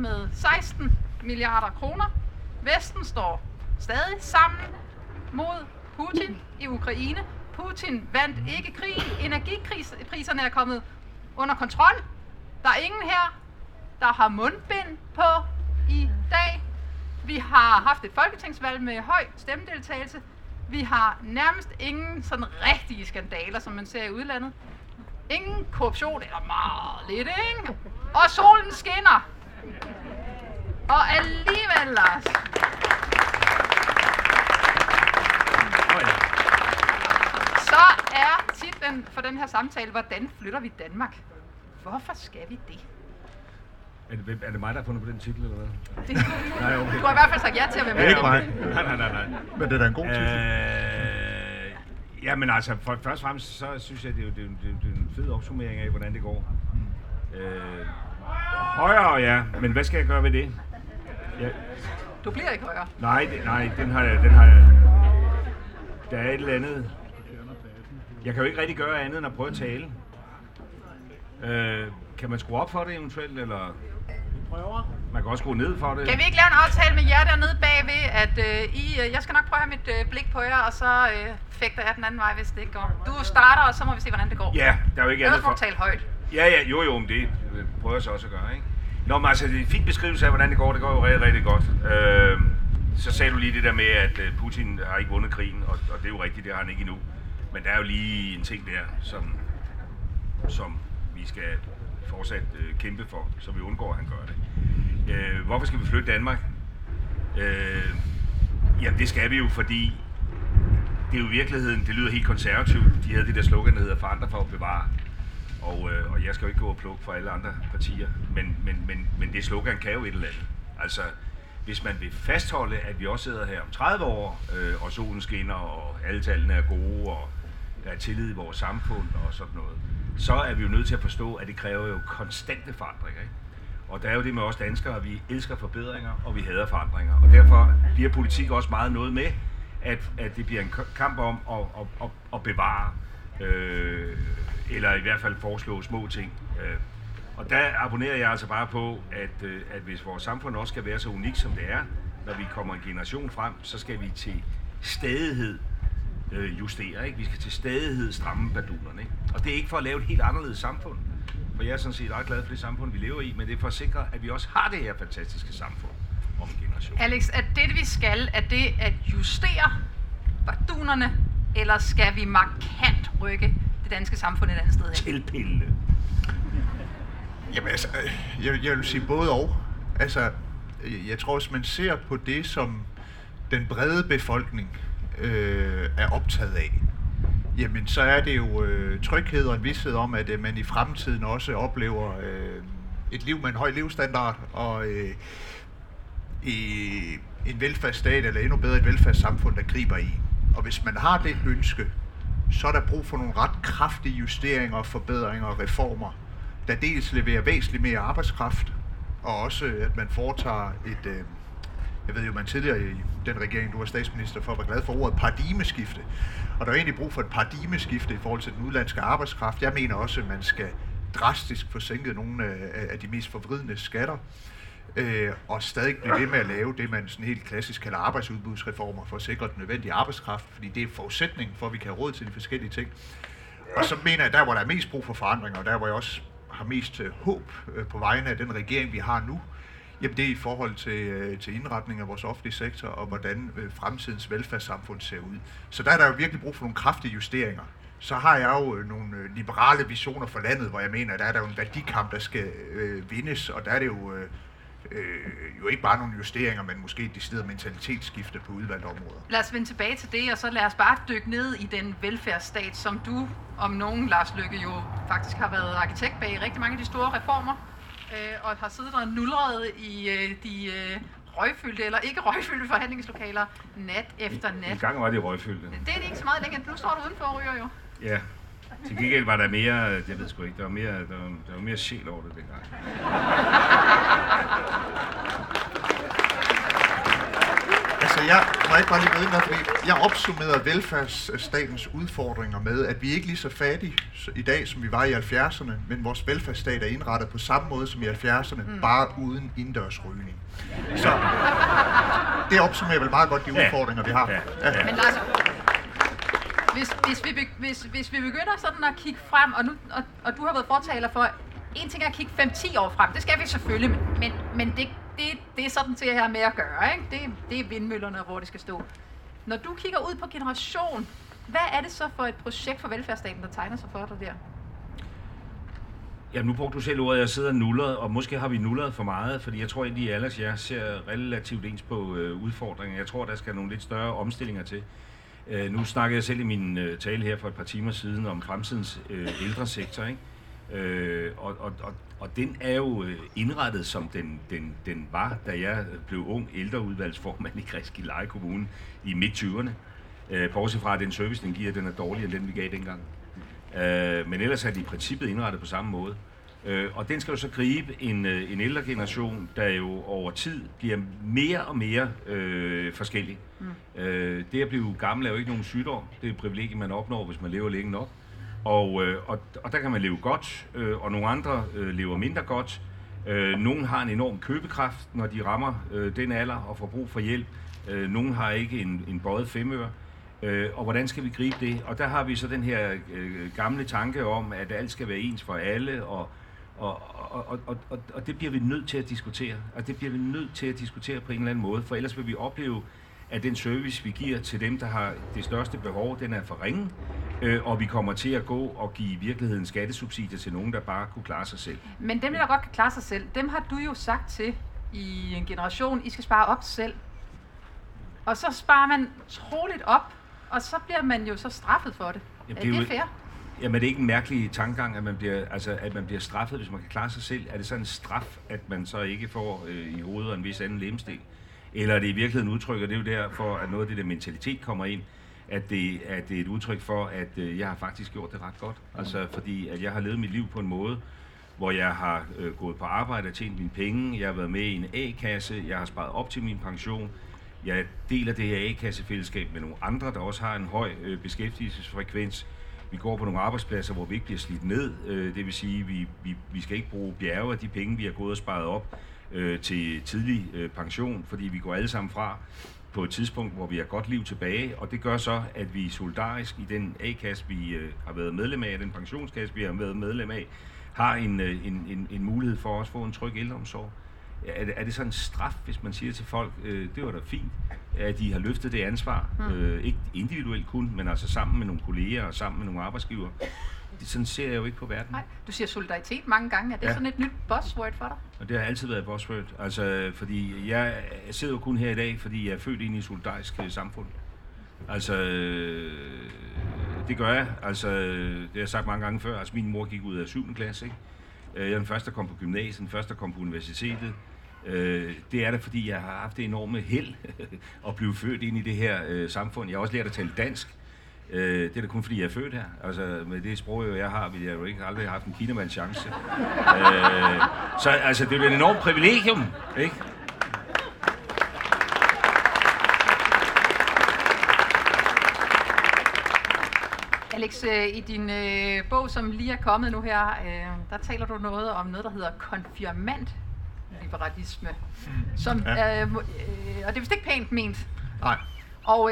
med 16 milliarder kroner. Vesten står stadig sammen mod Putin i Ukraine. Putin vandt ikke krigen. Energipriserne er kommet under kontrol. Der er ingen her, der har mundbind på i dag. Vi har haft et folketingsvalg med høj stemmedeltagelse. Vi har nærmest ingen sådan rigtige skandaler, som man ser i udlandet. Ingen korruption, eller meget lidt, ikke? Og solen skinner. Og alligevel, Lars. Så er titlen for den her samtale, hvordan flytter vi Danmark? Hvorfor skal vi det? Er det mig, der har fundet på den titel, eller hvad? Det skulle vi. Nej, okay. Du har i hvert fald sagt ja til at være med. Det er ikke mig. Nej. Men det er da en god titel. Jamen altså, først og fremmest, så synes jeg, det er en fed opsummering af, hvordan det går. Højere, ja. Men hvad skal jeg gøre ved det? Ja. Du bliver ikke højere. Nej, den har jeg. Der er et eller andet. Jeg kan jo ikke rigtig gøre andet, end at prøve at tale. Kan man skrue op for det eventuelt, eller? Vi prøver. Man kan også skrue ned for det. Kan vi ikke lave en aftale med jer dernede bagved, at jeg skal nok prøve at have mit blik på jer, og så fægter jeg den anden vej, hvis det ikke går. Du starter, og så må vi se, hvordan det går. Ja, der er jo ikke andet for. Jeg tale højt. Ja, jo, men det prøver jeg så også at gøre, ikke? Nå, men altså, det er en fin beskrivelse af, hvordan det går. Det går jo rigtig, rigtig godt. Så sagde du lige det der med, at Putin har ikke vundet krigen, og det er jo rigtigt, det har han ikke endnu. Men der er jo lige en ting der, som vi skal fortsat kæmpe for, så vi undgår, at han gør det. Hvorfor skal vi flytte Danmark? Jamen det skal vi jo, fordi det er jo i virkeligheden, det lyder helt konservativt. De havde det der slogan, der hedder forandre for at bevare. Og jeg skal jo ikke gå og plukke for alle andre partier, men det slogan kan jo et eller andet. Altså, hvis man vil fastholde, at vi også sidder her om 30 år, og solen skinner, og alle tallene er gode, og der er tillid i vores samfund og sådan noget, så er vi jo nødt til at forstå, at det kræver jo konstante forandringer, ikke? Og der er jo det med os danskere, at vi elsker forbedringer, og vi hader forandringer. Og derfor bliver politik også meget noget med, at det bliver en kamp om at bevare, eller i hvert fald foreslå små ting. Og der abonnerer jeg altså bare på, at hvis vores samfund også skal være så unikt, som det er, når vi kommer en generation frem, så skal vi til stadighed justere, ikke? Vi skal til stadighed stramme bardunerne, ikke? Og det er ikke for at lave et helt anderledes samfund, for jeg er sådan set ret glad for det samfund, vi lever i, men det er for at sikre, at vi også har det her fantastiske samfund om en generation. Alex, er det, vi skal, er det at justere bardunerne, eller skal vi markant rykke det danske samfund et andet sted hen? Tilpille. Jamen altså, jeg vil sige både og. Altså, jeg tror, hvis man ser på det, som den brede befolkning er optaget af, jamen så er det jo tryghed og en vished om, at man i fremtiden også oplever et liv med en høj livsstandard og en velfærdsstat, eller endnu bedre et velfærdssamfund, der griber i. Og hvis man har det ønske, så er der brug for nogle ret kraftige justeringer, forbedringer og reformer, der dels leverer væsentligt mere arbejdskraft, og også at man foretager et... Jeg ved jo, man tidligere i den regering, du var statsminister for, var glad for ordet paradigmeskifte. Og der er egentlig brug for et paradigmeskifte i forhold til den udenlandske arbejdskraft. Jeg mener også, at man skal drastisk få sænket nogle af de mest forvridende skatter, og stadig blive ved med at lave det, man sådan helt klassisk kalder arbejdsudbudsreformer, for at sikre den nødvendige arbejdskraft, fordi det er forudsætningen for, at vi kan have råd til de forskellige ting. Og så mener jeg, at der, hvor der er mest brug for forandringer, og der, hvor jeg også har mest håb på vegne af den regering, vi har nu, jamen det er i forhold til indretning af vores offentlige sektor og hvordan fremtidens velfærdssamfund ser ud. Så der er der jo virkelig brug for nogle kraftige justeringer. Så har jeg jo nogle liberale visioner for landet, hvor jeg mener, at der er der jo en værdikamp, der skal vindes, og der er det jo ikke bare nogle justeringer, men måske et decideret mentalitetsskifte på udvalgte områder. Lad os vende tilbage til det, og så lad os bare dykke ned i den velfærdsstat, som du om nogen, Lars Løkke, jo faktisk har været arkitekt bag rigtig mange af de store reformer. Og har siddet og nulret i de røgfyldte eller ikke røgfyldte forhandlingslokaler nat efter nat. I gang var det røgfyldte. Det er det ikke så meget længere. Nu står du udenfor og ryger jo. Ja. Til gengæld var der mere, jeg ved sgu ikke, der var mere sjæl over det dengang. Altså jeg må ikke bare lige gå ind her, fordi jeg opsummerede velfærdsstatens udfordringer med, at vi ikke lige så fattige i dag, som vi var i 70'erne, men vores velfærdsstat er indrettet på samme måde som i 70'erne, bare uden indendørsrygning. Så det opsummerer vel meget godt de udfordringer, vi har. Ja. Men Lars, hvis vi begynder sådan at kigge frem, og du har været fortaler for, en ting er at kigge 5-10 år frem, det skal vi selvfølgelig, men det er sådan til at have med at gøre, ikke? Det er vindmøllerne, hvor det skal stå. Når du kigger ud på generation, hvad er det så for et projekt for velfærdsstaten, der tegner sig for dig der? Jamen, nu brugte du selv ordet, jeg sidder og nuller, og måske har vi nulleret for meget, fordi jeg tror egentlig, Alex og jeg ser relativt ens på udfordringer. Jeg tror, der skal nogle lidt større omstillinger til. Nu snakkede jeg selv i min tale her for et par timer siden om fremtidens ældresektor, ikke? Og den er jo indrettet, som den var, da jeg blev ung ældreudvalgsformand i Græske Leje Kommune i midt-20'erne. Bortset fra, at den service, den giver, den er dårligere end den, vi gav dengang. Men ellers er de i princippet indrettet på samme måde. Og den skal jo så gribe en ældre generation, der jo over tid bliver mere og mere forskellig. Det at blive gammel er jo ikke nogen sygdom. Det er et privilegie, man opnår, hvis man lever længe nok. Og der kan man leve godt, og nogle andre lever mindre godt. Nogle har en enorm købekraft, når de rammer den alder og får brug for hjælp. Nogle har ikke en bøjet femøre. Og hvordan skal vi gribe det? Og der har vi så den her gamle tanke om, at alt skal være ens for alle, og det bliver vi nødt til at diskutere. Og det bliver vi nødt til at diskutere på en eller anden måde, for ellers vil vi opleve, at den service, vi giver til dem, der har det største behov, den er for ringe, og vi kommer til at gå og give i virkeligheden skattesubsidier til nogen, der bare kunne klare sig selv. Men dem, der godt kan klare sig selv, dem har du jo sagt til i en generation, I skal spare op selv. Og så sparer man troligt op, og så bliver man jo så straffet for det. Jamen, er det fair? Jamen, det er ikke en mærkelig tankegang, at man bliver, straffet, hvis man kan klare sig selv. Er det så en straf, at man så ikke får i hovedet en vis anden lemstil? Eller er det i virkeligheden udtryk, og det er jo derfor, at noget af det der mentalitet kommer ind, at det er et udtryk for, at jeg har faktisk gjort det ret godt. Altså fordi, at jeg har levet mit liv på en måde, hvor jeg har gået på arbejde og tjent mine penge, jeg har været med i en A-kasse, jeg har sparet op til min pension, jeg deler det her A-kassefællesskab med nogle andre, der også har en høj beskæftigelsesfrekvens. Vi går på nogle arbejdspladser, hvor vi ikke bliver slidt ned, det vil sige, vi skal ikke bruge bjerge af de penge, vi har gået og sparet op til tidlig pension, fordi vi går alle sammen fra på et tidspunkt, hvor vi har godt liv tilbage, og det gør så, at vi solidarisk i den A-kasse, vi har været medlem af, den pensionskasse, vi har været medlem af, har en mulighed for at også få en tryg ældreomsorg. Er det sådan en straf, hvis man siger til folk, det var da fint, at de har løftet det ansvar, ikke individuelt kun, men altså sammen med nogle kolleger og sammen med nogle arbejdsgiver. Sådan ser jeg jo ikke på verden. Nej, du siger solidaritet mange gange. Er det sådan et nyt buzzword for dig? Og det har altid været et buzzword. Altså, fordi jeg sidder jo kun her i dag, fordi jeg er født ind i et solidarisk samfund. Altså, det gør jeg. Altså, det har jeg sagt mange gange før. Altså, min mor gik ud af 7. klasse, ikke? Jeg er den første, der kom på gymnasiet, den første, der kom på universitetet. Det er da, fordi jeg har haft det enorme held at blive født ind i det her samfund. Jeg har også lært at tale dansk. Det er da kun fordi, jeg er født her. Altså, med det sprog, jeg har, ville jeg jo ikke aldrig have haft en kinamands chance. Så altså, det er jo et enormt privilegium, ikke? Alex, i din bog, som lige er kommet nu her, der taler du noget om noget, der hedder konfirmantliberalisme. Og det er vist ikke pænt ment. Nej. Og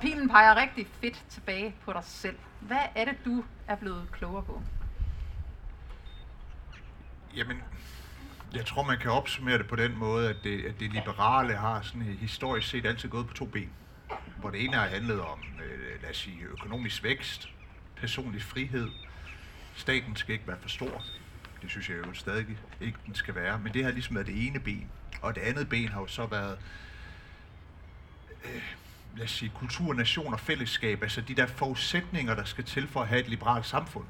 pilen peger rigtig fedt tilbage på dig selv. Hvad er det, du er blevet klogere på? Jamen, jeg tror, man kan opsummere det på den måde, at det liberale har sådan historisk set altid gået på to ben. Hvor det ene har handlet om, lad os sige, økonomisk vækst, personlig frihed. Staten skal ikke være for stor. Det synes jeg jo stadig ikke, den skal være. Men det har ligesom været det ene ben. Og det andet ben har jo så været lad os sige, kultur, nation og fællesskab, altså de der forudsætninger, der skal til for at have et liberalt samfund.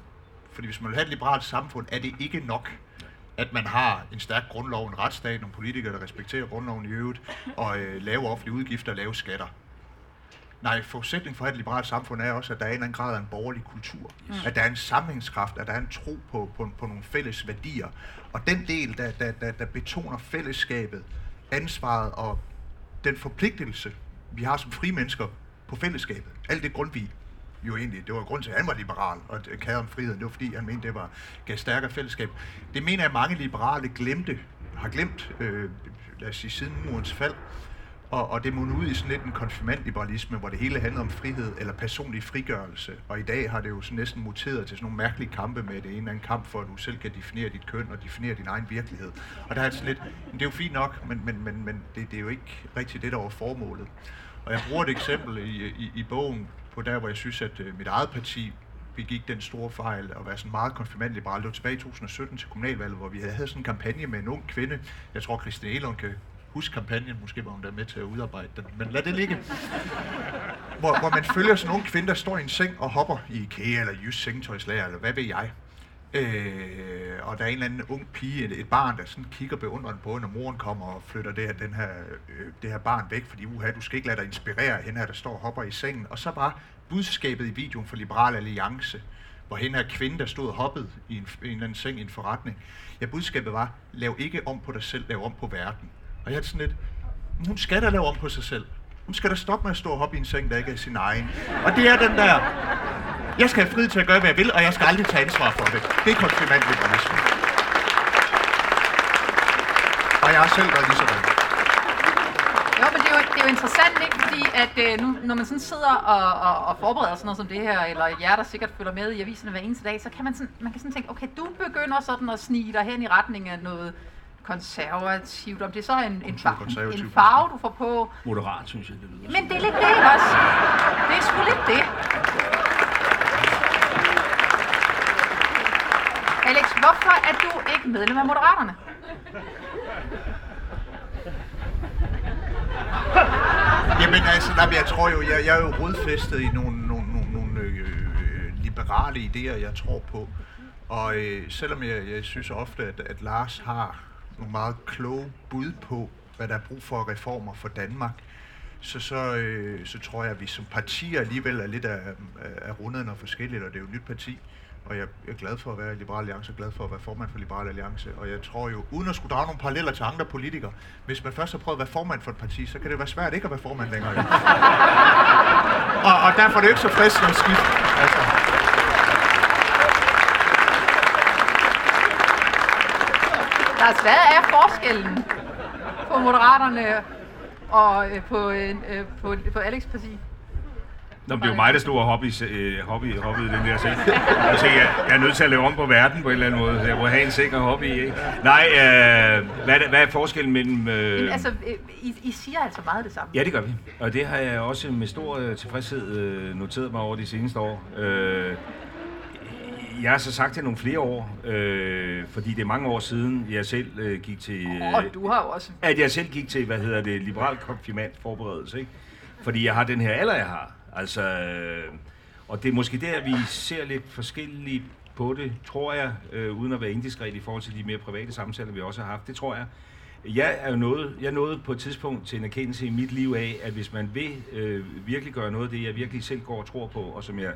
Fordi hvis man vil have et liberalt samfund, er det ikke nok, at man har en stærk grundlov, en retsstat, nogle politikere, der respekterer grundloven i øvrigt, og lave offentlige udgifter og lave skatter. Nej, forudsætningen for at have et liberalt samfund er også, at der er en eller anden grad af en borgerlig kultur, at der er en sammenhængskraft, at der er en tro på nogle fælles værdier. Og den del, der betoner fællesskabet, ansvaret og den forpligtelse, vi har som frie mennesker på fællesskabet. Alt det Grundtvig jo egentlig, det var grund til, at han var liberal, og kærede om friheden, det var fordi, han mente, det var gav stærkere fællesskab. Det mener jeg, mange liberale har glemt, lad os sige, siden murens fald, og det mundede ud i sådan lidt en konfirmandliberalisme, hvor det hele handler om frihed eller personlig frigørelse. Og i dag har det jo så næsten muteret til sådan nogle mærkelige kampe med det ene eller anden kamp for, at du selv kan definere dit køn og definere din egen virkelighed. Og der er sådan lidt, det er jo fint nok, men det er jo ikke rigtig det, der var formålet. Og jeg bruger et eksempel i bogen på der, hvor jeg synes, at mit eget parti begik den store fejl at være sådan meget konfirmandliberal. Det var tilbage i 2017 til kommunalvalget, hvor vi havde sådan en kampagne med en ung kvinde. Jeg tror, Christine Elonke husk kampagnen, måske var hun der med til at udarbejde den, men lad det ligge. Hvor man følger sådan nogle kvinder, der står i en seng og hopper i IKEA eller Jysk sengetøjslager, eller hvad ved jeg. Og der er en eller anden ung pige, et barn, der sådan kigger beundrende på, når moren kommer og flytter det her barn væk, fordi du skal ikke lade dig inspirere hende her, der står og hopper i sengen. Og så var budskabet i videoen for Liberal Alliance, hvor hende her kvinde, der stod og hoppede i en eller anden seng i en forretning. Ja, budskabet var, lav ikke om på dig selv, lav om på verden. Og jeg er sådan lidt, hun skal da lave om på sig selv. Hun skal da stoppe med at stå og hoppe i en seng, der ikke er sin egen. Og det er den der, jeg skal have frihed til at gøre, hvad jeg vil, og jeg skal aldrig tage ansvar for det. Det er konfirmandliberalisme. Og jeg har selv været lige sådan. Jo, men det er jo interessant, ikke? Fordi at nu, når man sådan sidder og forbereder sådan noget som det her, eller jer, der sikkert følger med i aviserne hver eneste dag, så kan man kan tænke, okay, du begynder sådan at snige dig hen i retning af noget konservativt, om det er så en farve, du får på. Moderat, synes jeg, det lyder. Men det er lidt det også. Det er sgu lidt det. Alex, hvorfor er du ikke medlem af Moderaterne? Jamen altså, jeg tror jo, jeg er jo rodfæstet i nogle liberale idéer, jeg tror på. Og selvom jeg synes ofte, at Lars har nogle meget kloge bud på, hvad der er brug for reformer for Danmark, så tror jeg, at vi som partier alligevel er lidt af rundet noget forskelligt, og det er jo et nyt parti, og jeg er glad for at være i Liberal Alliance, glad for at være formand for Liberal Alliance, og jeg tror jo, uden at skulle drage nogle paralleller til andre politikere, hvis man først har prøvet at være formand for et parti, så kan det være svært ikke at være formand længere. og derfor er det jo ikke så frisk noget skidt. Altså. Lars, hvad er forskellen på Moderaterne og på Alex' parti? Nå, det er jo mig, der stod og hoppede den der seng. Altså, jeg er nødt til at lave om på verden på en eller anden måde. Jeg må have en seng og hoppe i, ikke? Nej, hvad er forskellen mellem... Men altså, I siger altså meget det samme. Ja, det gør vi. Og det har jeg også med stor tilfredshed noteret mig over de seneste år. Jeg har så sagt det nogle flere år, fordi det er mange år siden, jeg selv gik til... du har også. At jeg selv gik til, liberal konfirmandforberedelse, ikke? Fordi jeg har den her alder, jeg har. Altså, og det er måske der, vi ser lidt forskelligt på det, tror jeg, uden at være indiskret i forhold til de mere private samtaler, vi også har haft. Det tror jeg. Jeg nåede på et tidspunkt til en erkendelse i mit liv af, at hvis man vil virkelig gøre noget af det, jeg virkelig selv går og tror på, og som jeg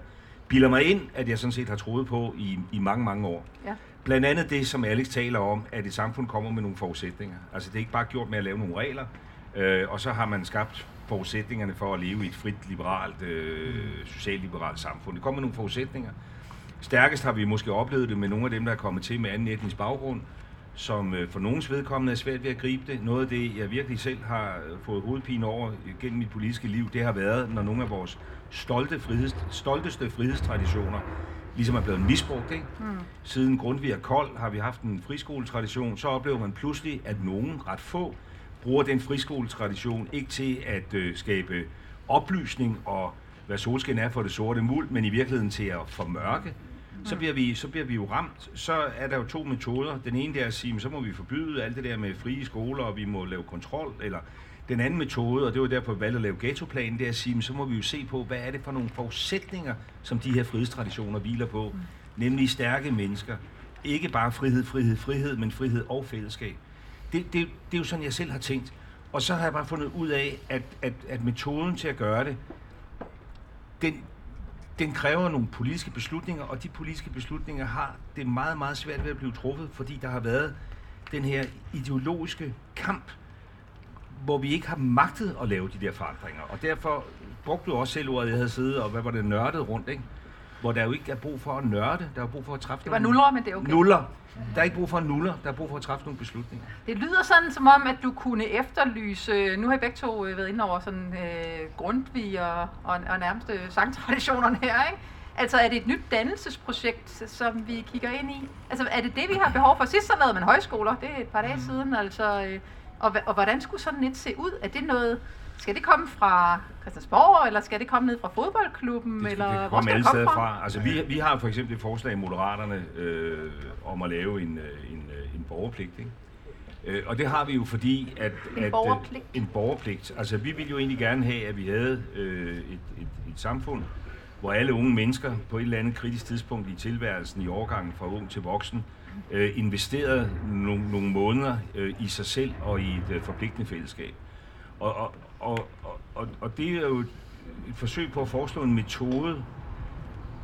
bilder mig ind, at jeg sådan set har troet på i mange, mange år. Ja. Blandt andet det, som Alex taler om, at et samfund kommer med nogle forudsætninger. Altså det er ikke bare gjort med at lave nogle regler, og så har man skabt forudsætningerne for at leve i et frit, liberalt, socialliberalt samfund. Det kommer med nogle forudsætninger. Stærkest har vi måske oplevet det med nogle af dem, der er kommet til med anden etnisk baggrund, som for nogens vedkommende er svært ved at gribe det. Noget af det, jeg virkelig selv har fået hovedpine over gennem mit politiske liv, det har været, når nogle af vores stolteste frihedstraditioner ligesom er blevet misbrugt, ikke? Mm. Siden Grundtvig og Kold har vi haft en friskoletradition, så oplever man pludselig, at nogen, ret få, bruger den friskoletradition ikke til at skabe oplysning og hvad solskin er for det sorte muld, men i virkeligheden til at formørke. Så bliver vi jo ramt. Så er der jo to metoder. Den ene der er at sige, så må vi forbyde alt det der med frie skoler, og vi må lave kontrol. Eller den anden metode, og det var derfor, vi valgte at lave ghettoplanen, det er at sige, så må vi jo se på, hvad er det for nogle forudsætninger, som de her frihedstraditioner hviler på. Nemlig stærke mennesker. Ikke bare frihed, men frihed og fællesskab. Det er jo sådan, jeg selv har tænkt. Og så har jeg bare fundet ud af, at metoden til at gøre det, den kræver nogle politiske beslutninger, og de politiske beslutninger har det meget, meget svært ved at blive truffet, fordi der har været den her ideologiske kamp hvor vi ikke har magtet at lave de der forandringer. Og derfor brugte du også selv ordet, jeg havde siddet, og hvad var det, nørdet rundt, ikke? Hvor der jo ikke er brug for at nørde, der er brug for at træffe nogle... Det var nuller, men det er okay. Nuller. Der er ikke brug for nuller, der er brug for at træffe nogle beslutninger. Det lyder sådan, som om, at du kunne efterlyse... Nu har I begge to været inde over sådan Grundtvig og nærmest sangtraditionerne her, ikke? Altså, er det et nyt dannelsesprojekt, som vi kigger ind i? Altså, er det det, vi har behov for? Sidst så lavede man højskoler, det er et par dage siden, altså... Og hvordan skulle sådan et se ud? Er det noget... Skal det komme fra Christiansborg, eller skal det komme ned fra fodboldklubben? Det eller hvor skal det komme fra? Altså, vi har for eksempel et forslag i Moderaterne om at lave en borgerpligt. Ikke? Og det har vi jo fordi, at... En borgerpligt. Altså, vi ville jo egentlig gerne have, at vi havde et samfund, hvor alle unge mennesker på et eller andet kritisk tidspunkt i tilværelsen, i overgangen fra ung til voksen, investerede nogle måneder i sig selv og i et forpligtende fællesskab. Og det er jo et forsøg på at foreslå en metode,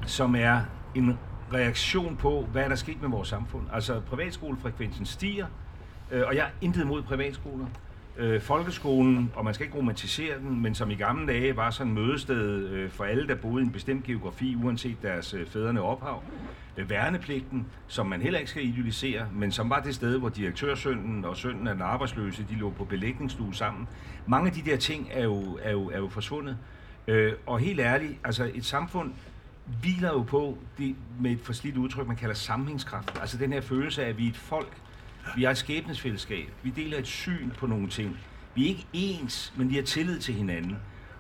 som er en reaktion på, hvad der er sket med vores samfund. Altså privatskolefrekvensen stiger, og jeg har intet imod privatskoler. Folkeskolen, og man skal ikke romantisere den, men som i gamle dage var sådan et mødested for alle, der boede i en bestemt geografi, uanset deres fædrene ophav. Værnepligten, som man heller ikke skal idealisere, men som var det sted, hvor direktørsønnen og sønnen af den arbejdsløse, de lå på belægningsstue sammen. Mange af de der ting er jo forsvundet. Og helt ærligt, altså et samfund hviler jo på det med et forslidt udtryk, man kalder sammenhængskraft. Altså den her følelse af, at vi er et folk, vi har et skæbnesfællesskab, vi deler et syn på nogle ting. Vi er ikke ens, men vi har tillid til hinanden.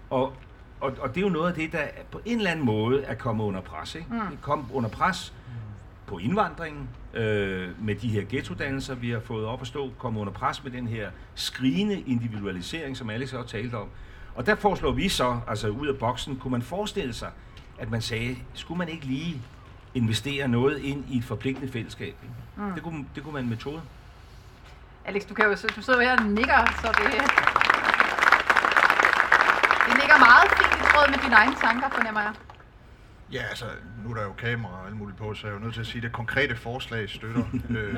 Og det er jo noget af det, der på en eller anden måde er kommet under pres. Ikke? Det kom under pres på indvandringen, med de her ghettodannelser, vi har fået op at stå, kommet under pres med den her skrigende individualisering, som Alex også talte om. Og der foreslår vi så, altså ud af boksen, kunne man forestille sig, at man sagde, skulle man ikke lige investere noget ind i et forpligtende fællesskab? Ikke? Det kunne være en metode. Alex, du sidder her og nikker, så det ligger meget fint i tråd med dine egne tanker, fornemmer jeg. Ja, altså, nu er der jo kamera og alt muligt på, så jeg er jo nødt til at sige, at det konkrete forslag støtter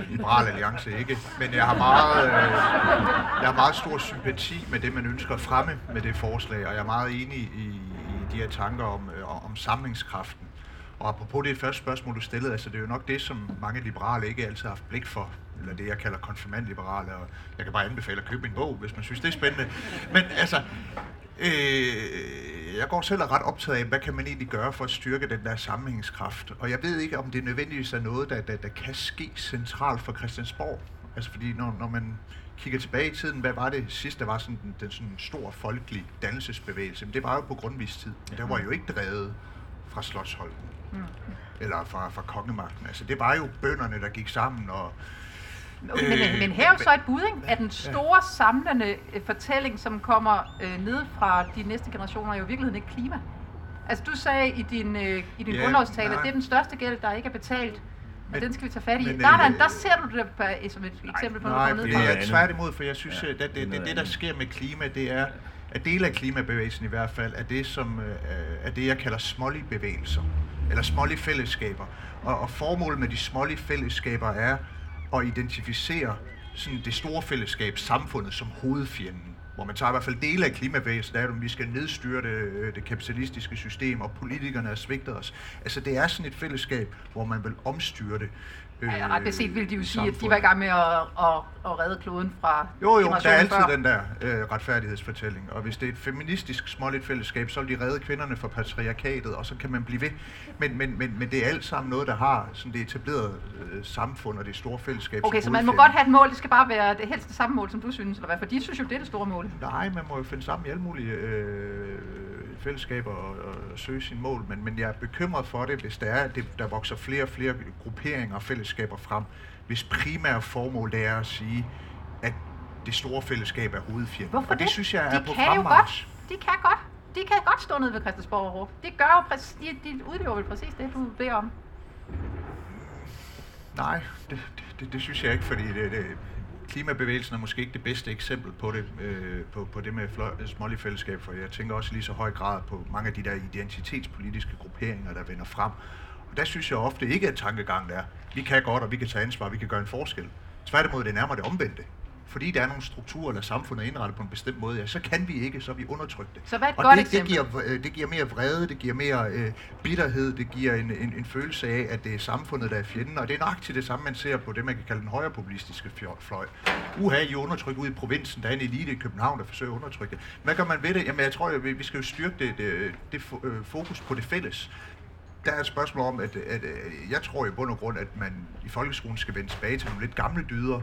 Liberal Alliance ikke. Men jeg har meget stor sympati med det, man ønsker at fremme med det forslag, og jeg er meget enig i de her tanker om samlingskraften. Og apropos det første spørgsmål, du stillede, altså det er jo nok det, som mange liberale ikke altid har haft blik for, eller det, jeg kalder konfirmandliberale, og jeg kan bare anbefale at købe en bog, hvis man synes, det er spændende. Men altså... Jeg går selv ret optaget af, hvad kan man egentlig gøre for at styrke den der sammenhængskraft. Og jeg ved ikke, om det nødvendigvis er noget, der kan ske centralt for Christiansborg. Altså fordi når man kigger tilbage i tiden, hvad var det sidst, der var sådan den stor folkelig dannelsesbevægelse? Men det var jo på Grundtvigs tid. Der var jo ikke drevet fra Slotsholmen eller fra Kongemagten. Altså det var jo bønderne, der gik sammen og... Men her er jo så et bud, ikke? At den store samlende fortælling, som kommer ned fra de næste generationer, er jo i virkeligheden ikke klima. Altså du sagde i din grundlovstale, at det er den største gæld, der ikke er betalt, og den skal vi tage fat i. Der ser du det som et eksempel på noget. Nej, det er tværtimod, for jeg synes, at det, der sker med klima, det er, at dele af klimabevægelsen i hvert fald, er det, som er det, jeg kalder smålige bevægelser, eller smålige fællesskaber. Og formålet med de smålige fællesskaber er, og identificere sådan det store fællesskab, samfundet, som hovedfjenden. Hvor man tager i hvert fald dele af klimavæsen, der er, at vi skal nedstyre det kapitalistiske system, og politikerne har svigtet os. Altså det er sådan et fællesskab, hvor man vil omstyre det. Ret beset ville de jo sige, at de var i gang med at redde kloden fra generationen. Jo, der er altid den der retfærdighedsfortælling. Og hvis det er et feministisk småligt fællesskab, så vil de redde kvinderne fra patriarkatet, og så kan man blive ved. Men det er alt sammen noget, der har sådan det etablerede samfund og det store fællesskab. Okay, så man må godt have et mål. Det skal bare være det helst det samme mål, som du synes, eller hvad? For de synes jo, det er det store mål. Nej, man må jo finde sammen i alle mulige fællesskaber og søge sine mål. Men jeg er bekymret for det, hvis der vokser flere og flere grupperinger og fællesskaber frem, hvis primære formål det er at sige, at det store fællesskab er hovedfjenden. Hvorfor det? Det synes jeg er på fremmarch. De kan godt stå nede ved Christiansborg og råbe. Det gør jo de udlever vel præcis det, du beder om. Nej, det synes jeg ikke, fordi det klimabevægelsen er måske ikke det bedste eksempel på det, på det med smålige fællesskab, for jeg tænker også lige så høj grad på mange af de der identitetspolitiske grupperinger, der vender frem. Og der synes jeg ofte ikke, at tankegangen er, vi kan godt, og vi kan tage ansvar, og vi kan gøre en forskel. Tværtimod, det er nærmere det omvendte. fordi der er nogle strukturer, der samfundet er indrettet på en bestemt måde, ja, så kan vi ikke, så vi undertrykt det. Så hvad og det giver mere vrede, det giver mere bitterhed, det giver en følelse af, at det er samfundet, der er fjenden, og det er nøjagtigt det samme, man ser på det, man kan kalde den højrepopulistiske fløj. Uha, I undertrykker ude i provinsen, der er en elite i København, der forsøger at undertrykke det. Hvad gør man ved det? Jamen, jeg tror, at vi skal jo styrke det fokus på det fælles. Der er et spørgsmål om, at jeg tror i bund og grund, at man i folkeskolen skal vende tilbage til nogle lidt gamle dyder.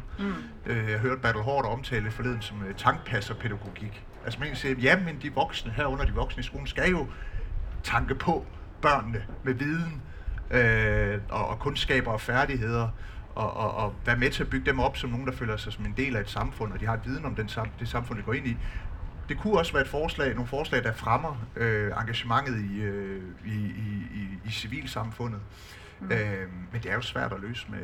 Jeg hørte Bertel Haarder omtale forleden som tankpasserpædagogik. Altså man siger, jamen de voksne herunder, de voksne i skolen, skal jo tanke på børnene med viden og kundskaber og færdigheder. Og være med til at bygge dem op som nogen, der føler sig som en del af et samfund, og de har et viden om det samfund, de går ind i. Det kunne også være nogle forslag, der fremmer engagementet i civilsamfundet. Men det er jo svært at løse med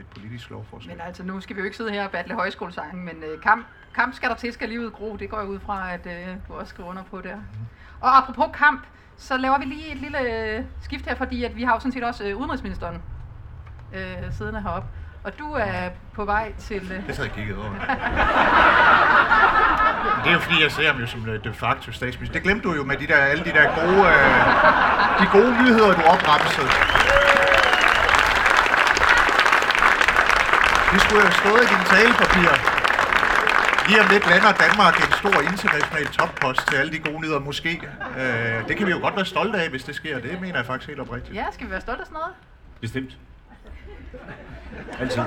et politisk lovforslag. Men altså, nu skal vi jo ikke sidde her og battle højskolesangen, men kamp skal der til, skal livet gro. Det går jeg ud fra, at du også skriver under på der. Og apropos kamp, så laver vi lige et lille skift her, fordi at vi har jo sådan set også udenrigsministeren siddende heroppe. Og du er på vej til... Det sad jeg kigget over. Det er jo fordi, jeg ser ham jo som de facto statsminister. Det glemte du jo med alle de der gode nyheder, du opremsede. Det skulle have stået i dine talepapirer. Lige om lidt lander Danmark en stor international toppost til alle de gode nyheder, måske. Det kan vi jo godt være stolte af, hvis det sker. Det mener jeg faktisk helt oprigtigt. Ja, skal vi være stolte af sådan noget? Bestemt. Altid.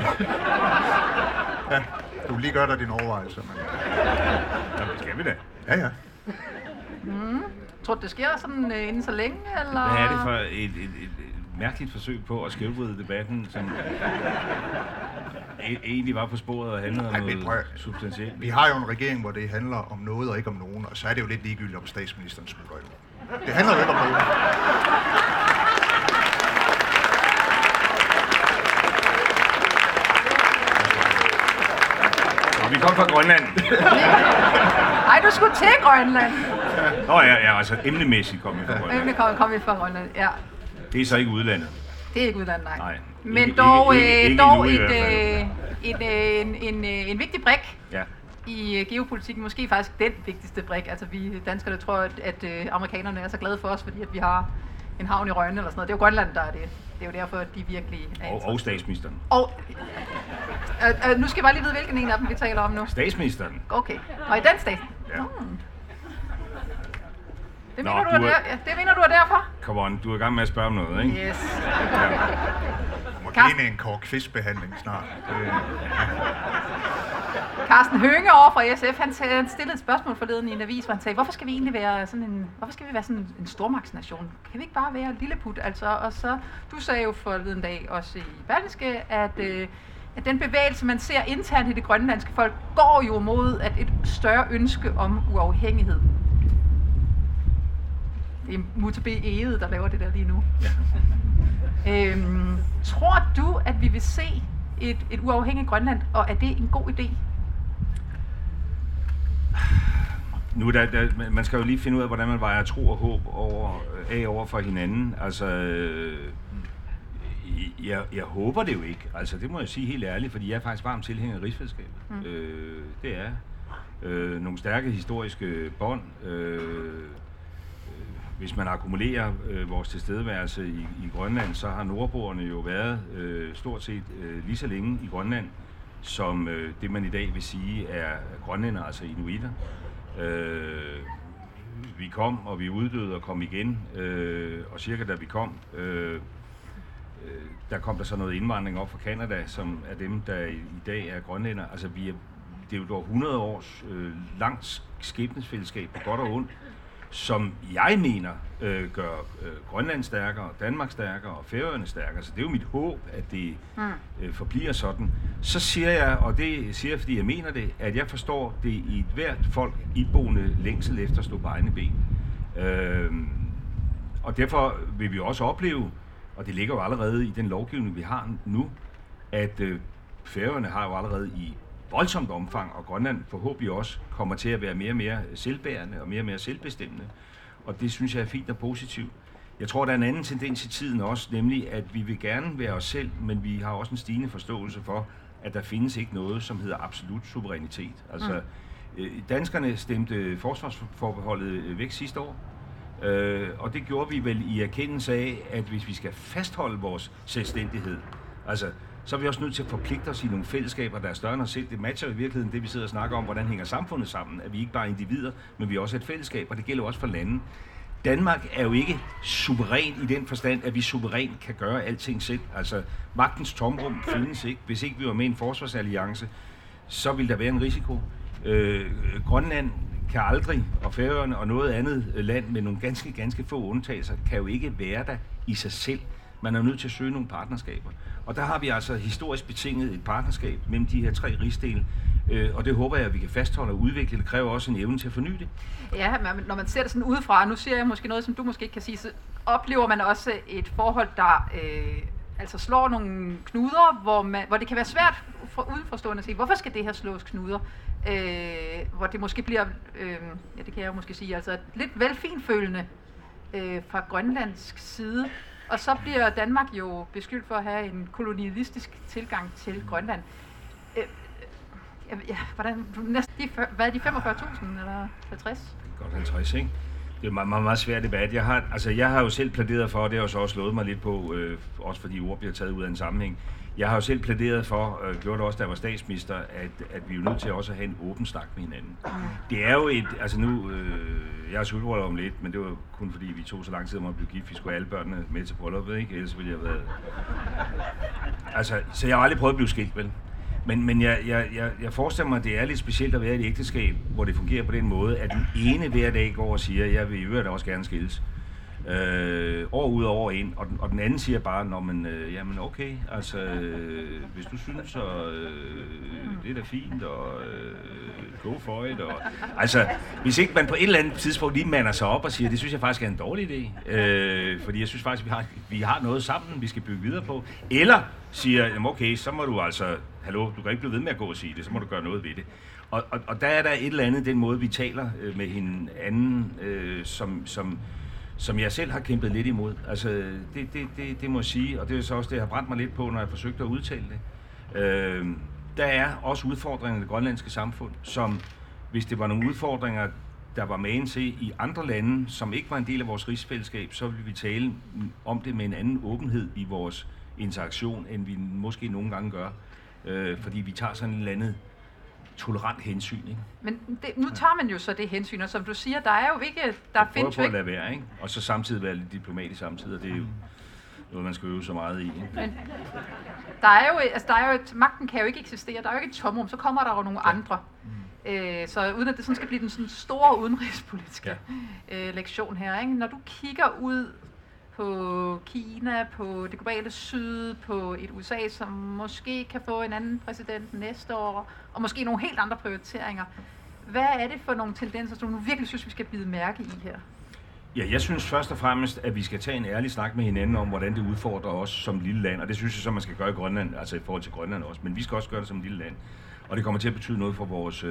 Ja, du lige gør dig dine overvejelser. Men... Jamen, skal vi da? Ja. Tror du, det sker sådan inden så længe, eller? Hvad er det for et mærkeligt forsøg på at skævvride debatten, som egentlig var på sporet og handlede om noget substantielt? Vi har jo en regering, hvor det handler om noget og ikke om nogen, og så er det jo lidt ligegyldigt, om statsministeren smutter ind. Det handler jo ikke om nogen. Vi kom fra Grønland. Nej, du skulle til Grønland. Nå ja, altså emnemæssigt kom vi fra Grønland. Kom vi fra Grønland, ja. Det er så ikke udlandet. Det er ikke udlandet, nej. Men ikke, dog, en vigtig brik i geopolitikken. Måske faktisk den vigtigste brik. Altså vi danskere tror, at amerikanerne er så glade for os, fordi at vi har en havn i Rønne eller sådan noget. Det er jo Grønland, der er det. Det er jo derfor, de virkelig er og statsministeren. Og nu skal jeg bare lige vide, hvilken en af dem vi taler om nu. Statsministeren. Okay. Og i den stat? Ja. Det mener du er derfor? Come on, du er i gang med at spørge om noget, ikke? Yes. Ja. Du må give en kort quizbehandling snart. Carsten Hønge over fra SF, han stillede et spørgsmål forleden i en avis, hvor han sagde, hvorfor skal vi være sådan en stormagtsnation? Kan vi ikke bare være lilleput? Altså, og så, du sagde jo forleden dag også i Berlingske, at den bevægelse, man ser internt i det grønlandske folk, går jo mod at et større ønske om uafhængighed. Det er Mutabee Egede, der laver det der lige nu. Ja. Tror du, at vi vil se et uafhængigt Grønland, og er det en god idé? Nu man skal jo lige finde ud af, hvordan man vejer tro og håb over for hinanden. Altså, jeg håber det jo ikke. Altså, det må jeg sige helt ærligt, fordi jeg er faktisk varm tilhænger af rigsfællesskabet. Det er nogle stærke historiske bånd. Hvis man akkumulerer vores tilstedeværelse i Grønland, så har nordboerne jo været stort set lige så længe i Grønland, som det man i dag vil sige er grønlænder, altså inuitter. Vi kom, og vi uddøde og kom igen, og cirka da vi kom, der kom der så noget indvandring op fra Canada, som er dem, der i dag er grønlænder. Altså, det er jo et 100 års langt skæbnesfællesskab på godt og ondt, som jeg mener gør Grønland stærkere, Danmark stærkere og Færøerne stærkere. Så det er jo mit håb, at det forbliver sådan. Så siger jeg, og det siger jeg, fordi jeg mener det, at jeg forstår det i et hvert folk iboende længsel efter at stå på egne ben. Og derfor vil vi også opleve, og det ligger jo allerede i den lovgivning, vi har nu, at Færøerne har jo allerede i voldsomt omfang, og Grønland forhåbentlig også kommer til at være mere og mere selvbærende og mere og mere selvbestemmende. Og det synes jeg er fint og positivt. Jeg tror, der er en anden tendens i tiden også, nemlig at vi vil gerne være os selv, men vi har også en stigende forståelse for, at der findes ikke noget, som hedder absolut suverænitet. Altså, danskerne stemte forsvarsforbeholdet væk sidste år, og det gjorde vi vel i erkendelse af, at hvis vi skal fastholde vores selvstændighed, altså, så er vi også nødt til at forpligte os i nogle fællesskaber, der er større end os selv. Det matcher i virkeligheden det, vi sidder og snakker om, hvordan hænger samfundet sammen, at vi ikke bare er individer, men vi er også et fællesskab, og det gælder også for lande. Danmark er jo ikke suveræn i den forstand, at vi suverænt kan gøre alting selv. Altså, magtens tomrum findes ikke. Hvis ikke vi var med i en forsvarsalliance, så ville der være en risiko. Grønland kan aldrig, og Færøerne og noget andet land med nogle ganske, ganske få undtagelser, kan jo ikke være der i sig selv. Man er nødt til at søge nogle partnerskaber. Og der har vi altså historisk betinget et partnerskab mellem de her tre rigsdele, og det håber jeg, at vi kan fastholde og udvikle. Det kræver også en evne til at forny det. Ja, men når man ser det sådan udefra, nu siger jeg måske noget, som du måske ikke kan sige, så oplever man også et forhold, der altså slår nogle knuder, hvor det kan være svært for udenforstående at sige, hvorfor skal det her slås knuder? Hvor det måske bliver, ja det kan jeg jo måske sige, altså lidt velfinfølende fra grønlandsk side. Og så bliver Danmark jo beskyldt for at have en kolonialistisk tilgang til Grønland. Ja, hvordan, hvad er de 45.000 eller 50? Godt 50, ikke? Det er meget, meget, meget svært debat. Jeg har jo selv plæderet for, og det har jo så også slået mig lidt på, også fordi ord bliver taget ud af en sammenhæng. Jeg har jo selv plæderet for, gjorde det også, da jeg var statsminister, at vi er nødt til også at have en åben snak med hinanden. Det er jo jeg er skyldbrøller om lidt, men det var kun fordi vi tog så lang tid om at blive gift, vi skulle alle børnene med til brylluppet, ikke? Ellers ville jeg have været... så jeg har aldrig prøvet at blive skilt, vel? Men jeg forestiller mig, at det er lidt specielt at være i et ægteskab, hvor det fungerer på den måde, at den ene hver dag går og siger, jeg vil i øvrigt også gerne skilles. År ud og år ind, og den anden siger bare, jamen okay, altså hvis du synes, og det er da fint, og go for it, og altså hvis ikke man på et eller andet tidspunkt lige mander sig op og siger, det synes jeg faktisk er en dårlig idé, fordi jeg synes faktisk, vi har noget sammen, vi skal bygge videre på, eller siger, jamen okay, så må du altså, hallo, du kan ikke blive ved med at gå og sige det, så må du gøre noget ved det. Og der er der et eller andet, den måde vi taler med hinanden, som jeg selv har kæmpet lidt imod. Altså, det må jeg sige, og det er så også det, jeg har brændt mig lidt på, når jeg forsøgte at udtale det. Der er også udfordringer i det grønlandske samfund, som hvis det var nogle udfordringer, der var magen til i andre lande, som ikke var en del af vores rigsfællesskab, så ville vi tale om det med en anden åbenhed i vores interaktion, end vi måske nogle gange gør. Fordi vi tager sådan et eller andet tolerant hensyn, ikke? Men nu tager man jo så det hensyn, og som du siger, der er jo ikke... Der findes jo ikke... at lade være, ikke? Og så samtidig være lidt diplomatisk samtidig, og det er jo noget, man skal øve så meget i, ikke? Men der er jo et... Magten kan jo ikke eksistere, der er jo ikke et tomrum, så kommer der jo nogle andre. Så uden at det sådan skal blive den sådan store udenrigspolitiske lektion her, ikke? Når du kigger ud på Kina, på det globale syd, på et USA, som måske kan få en anden præsident næste år, og måske nogle helt andre prioriteringer. Hvad er det for nogle tendenser, som du virkelig synes, vi skal bide mærke i her? Ja, jeg synes først og fremmest, at vi skal tage en ærlig snak med hinanden om, hvordan det udfordrer os som lille land, og det synes jeg så, man skal gøre i Grønland, altså i forhold til Grønland også, men vi skal også gøre det som lille land, og det kommer til at betyde noget for vores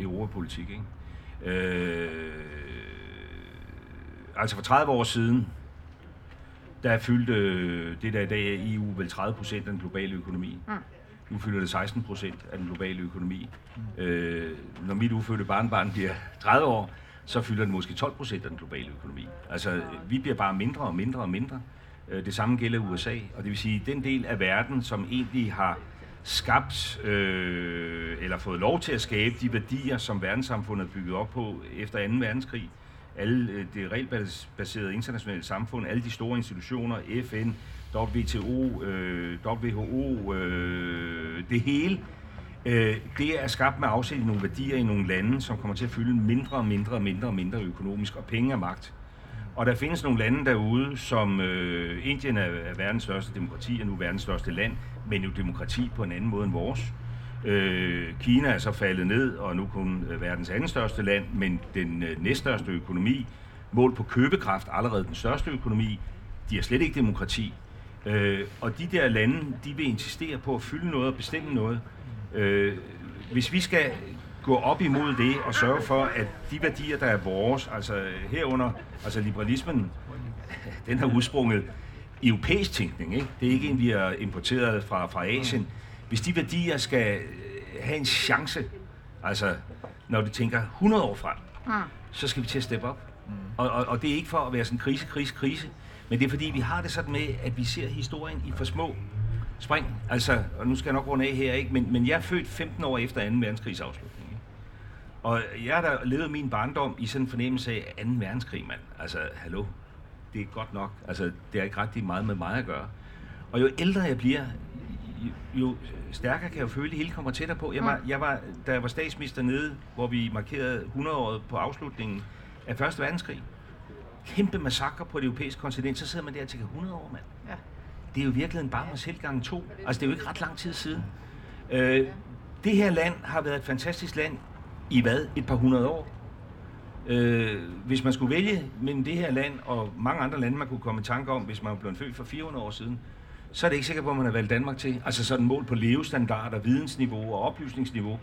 europapolitik, ikke? Altså for 30 år siden, der fyldte det, der i dag er EU, vel 30% af den globale økonomi. Nu fylder det 16% af den globale økonomi. Når mit ufødte barnbarn bliver 30 år, så fylder den måske 12% af den globale økonomi. Altså, vi bliver bare mindre og mindre og mindre. Det samme gælder USA, og det vil sige, den del af verden, som egentlig har skabt eller fået lov til at skabe de værdier, som verdenssamfundet byggede op på efter 2. verdenskrig, alle det regelbaserede internationale samfund, alle de store institutioner, FN, WTO, WHO, det hele, det er skabt med afsæt i nogle værdier i nogle lande, som kommer til at fylde mindre og mindre og mindre og mindre økonomisk, og penge er magt. Og der findes nogle lande derude, som Indien er verdens største demokrati, og nu verdens største land, men jo demokrati på en anden måde end vores. Kina er så faldet ned, og nu kun verdens anden største land, men den næststørste økonomi, målt på købekraft, allerede den største økonomi, de har slet ikke demokrati. Og de der lande, de vil insistere på at fylde noget og bestemme noget. Hvis vi skal gå op imod det og sørge for, at de værdier, der er vores, altså herunder, altså liberalismen, den har udsprunget europæisk tænkning, ikke? Det er ikke en, vi har importeret fra Asien. Hvis de værdier skal have en chance, altså når du tænker 100 år frem, så skal vi til at steppe op. Og det er ikke for at være sådan krise, men det er fordi vi har det sådan med, at vi ser historien i for små spring. Altså, og nu skal jeg nok runde af her, ikke? Men jeg er født 15 år efter 2. verdenskrigsafslutning. Ikke? Og jeg der levede min barndom i sådan en fornemmelse af 2. verdenskrig, mand. Altså, hallo, det er godt nok. Altså, det er ikke rigtig meget med mig at gøre. Og jo ældre jeg bliver, jo stærkere kan jeg føle, det hele kommer tættere på. Da jeg var statsminister nede, hvor vi markerede 100-året på afslutningen af 1. verdenskrig, kæmpe massakre på det europæiske kontinent, så sidder man der og tænker, 100 år, mand. Ja. Det er jo virkelig en bare mig selv gange 2. Altså, det er jo ikke ret lang tid siden. Det her land har været et fantastisk land i hvad? Et par hundrede år. Hvis man skulle vælge mellem det her land og mange andre lande, man kunne komme i tanke om, hvis man var blevet født for 400 år siden, så er det ikke sikkert, hvor man har valgt Danmark til. Altså sådan mål på levestandarder, vidensniveau og oplysningsniveau.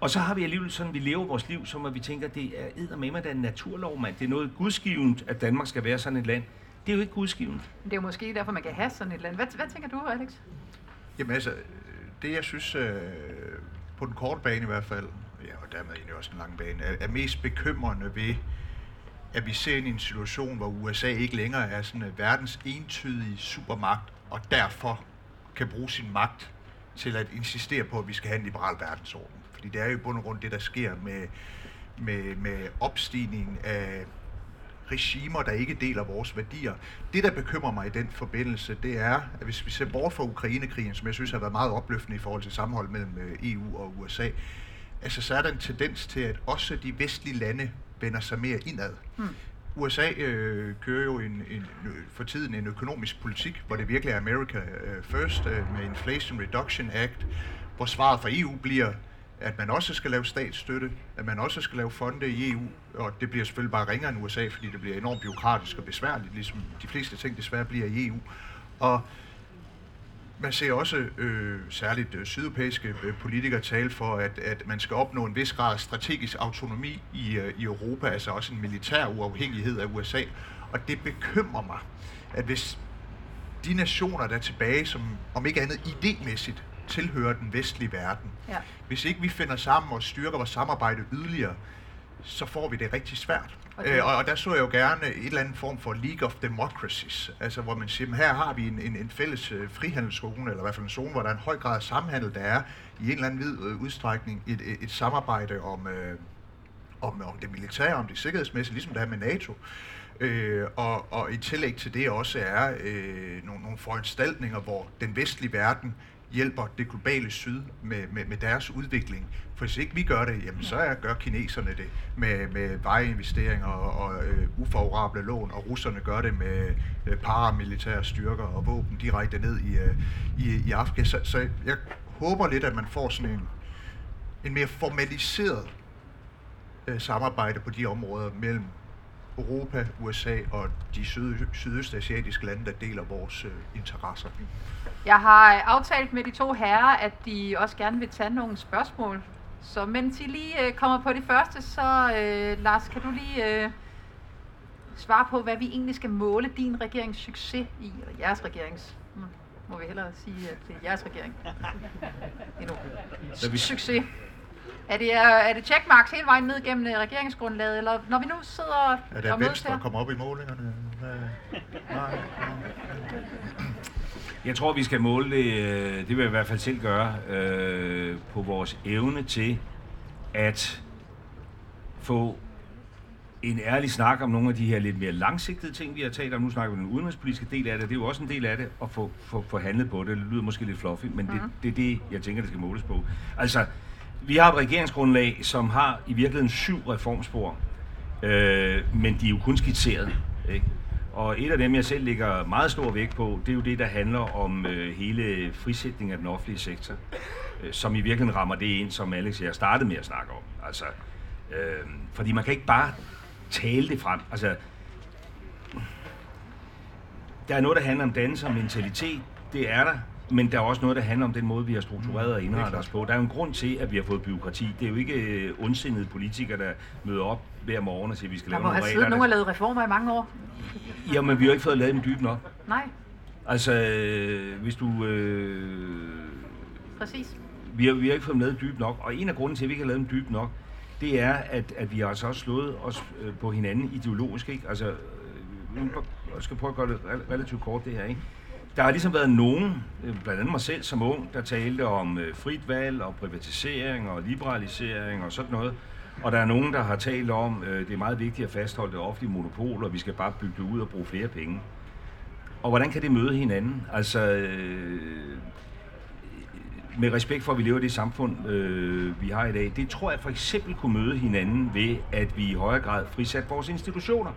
Og så har vi alligevel sådan, vi lever vores liv, som at vi tænker, det er eddermame, der er en naturlov, mand. Det er noget gudsgivent, at Danmark skal være sådan et land. Det er jo ikke gudsgivende. Det er jo måske derfor, man kan have sådan et land. Hvad tænker du, Alex? Jamen altså, det jeg synes, på den korte bane i hvert fald, ja, og dermed egentlig også den lange bane, er mest bekymrende ved, at vi ser en situation, hvor USA ikke længere er sådan verdens entydige supermagt, og derfor kan bruge sin magt til at insistere på, at vi skal have en liberal verdensorden. Fordi det er jo i bund og grund det, der sker med opstigningen af regimer, der ikke deler vores værdier. Det, der bekymrer mig i den forbindelse, det er, at hvis vi ser bort fra Ukrainekrigen, som jeg synes har været meget opløftende i forhold til sammenhold mellem EU og USA, altså så er der en tendens til, at også de vestlige lande vender sig mere indad. USA kører jo for tiden en økonomisk politik, hvor det virkelig er America First med Inflation Reduction Act, hvor svaret fra EU bliver, at man også skal lave statsstøtte, at man også skal lave fonde i EU, og det bliver selvfølgelig bare ringere end USA, fordi det bliver enormt bureaukratisk og besværligt, ligesom de fleste ting desværre bliver i EU. Og man ser også særligt sydeuropæiske politikere tale for, at man skal opnå en vis grad af strategisk autonomi i Europa, altså også en militær uafhængighed af USA, og det bekymrer mig, at hvis de nationer, der er tilbage, som om ikke andet idémæssigt tilhører den vestlige verden. Ja. Hvis ikke vi finder sammen og styrker vores samarbejde yderligere, så får vi det rigtig svært. Okay. Og der så jeg jo gerne et eller andet form for League of Democracies, altså hvor man siger, her har vi en fælles frihandelszone, eller i hvert fald en zone, hvor der er en høj grad af samhandel, der er i en eller anden vid udstrækning et samarbejde om det militære, om det sikkerhedsmæssige, ligesom der er med NATO. Og i tillæg til det også er nogle foranstaltninger, hvor den vestlige verden hjælper det globale syd med deres udvikling. For hvis ikke vi gør det, jamen så gør kineserne det med vejinvesteringer og ufavorable lån, og russerne gør det med paramilitære styrker og våben direkte ned i Afrika. Så jeg håber lidt, at man får sådan en mere formaliseret samarbejde på de områder mellem Europa, USA og de sydøstasiatiske lande, der deler vores interesser. Jeg har aftalt med de to herrer, at de også gerne vil tage nogle spørgsmål. Så mens I lige kommer på det første, så Lars, kan du lige svare på, hvad vi egentlig skal måle din regerings succes i, eller jeres regerings, må vi hellere sige, at det er jeres regering. Succes. Er det checkmarks hele vejen ned gennem regeringsgrundlaget, eller når vi nu sidder og mødes her? Er det Venstre, der kommer op i målingerne? Nej. Jeg tror, vi skal måle det vil jeg i hvert fald selv gøre, på vores evne til at få en ærlig snak om nogle af de her lidt mere langsigtede ting, vi har talt om. Nu snakker vi om den udenrigspolitiske del af det, det er jo også en del af det, at få handlet på det. Det lyder måske lidt fluffy, men det er det, jeg tænker, det skal måles på. Altså, vi har et regeringsgrundlag, som har i virkeligheden 7 reformspor, men de er jo kun skitseret, ikke? Og et af dem, jeg selv lægger meget stor vægt på, det er jo det, der handler om hele frisætningen af den offentlige sektor, som i virkeligheden rammer det ind, som Alex og jeg startede med at snakke om. Altså, fordi man kan ikke bare tale det frem. Altså, der er noget, der handler om dannelse og mentalitet, det er der. Men der er også noget, der handler om den måde, vi har struktureret og indrettet os på. Der er jo en grund til, at vi har fået bureaukrati. Det er jo ikke ondsindede politikere, der møder op hver morgen og siger, at vi skal lave nogle regler. Der må have siddet nogen og lavet reformer i mange år. Jamen, vi har ikke fået lavet dem dybt nok. Nej. Altså, hvis du Præcis. Vi har ikke fået dem lavet dybt nok, og en af grunden til, at vi ikke har lavet dem dybt nok, det er, at vi har altså også slået os på hinanden ideologisk, ikke? Altså, jeg skal prøve at gøre det relativt kort det her, ikke? Der har ligesom været nogen, blandt andet mig selv som ung, der talte om frit valg og privatisering og liberalisering og sådan noget. Og der er nogen, der har talt om, det er meget vigtigt at fastholde det offentlige monopol, og vi skal bare bygge det ud og bruge flere penge. Og hvordan kan det møde hinanden? Altså, med respekt for, at vi lever i det samfund, vi har i dag, det tror jeg for eksempel kunne møde hinanden ved, at vi i højere grad frisatte vores institutioner.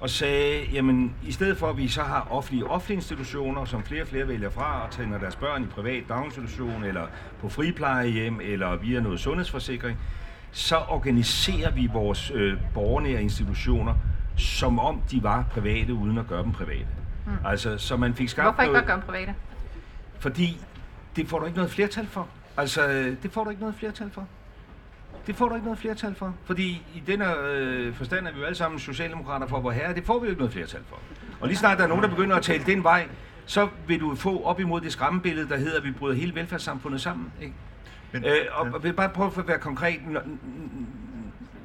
Og sagde, jamen, i stedet for, at vi så har offentlige institutioner, som flere og flere vælger fra og tænder deres børn i privat daginstitution, eller på friplejehjem, eller via noget sundhedsforsikring, så organiserer vi vores borgernære institutioner, som om de var private, uden at gøre dem private. Mm. Altså, så man fik skabt noget... Hvorfor ikke bare gøre dem private? Fordi det får du ikke noget flertal for. Fordi i den forstand er vi jo alle sammen socialdemokrater for, hvor herre, det får vi jo ikke noget flertal for. Og lige snart der er nogen, der begynder at tale den vej, så vil du få op imod det skræmmebillede, der hedder, at vi bryder hele velfærdssamfundet sammen. Ikke? Men, og vil bare prøve at være konkret.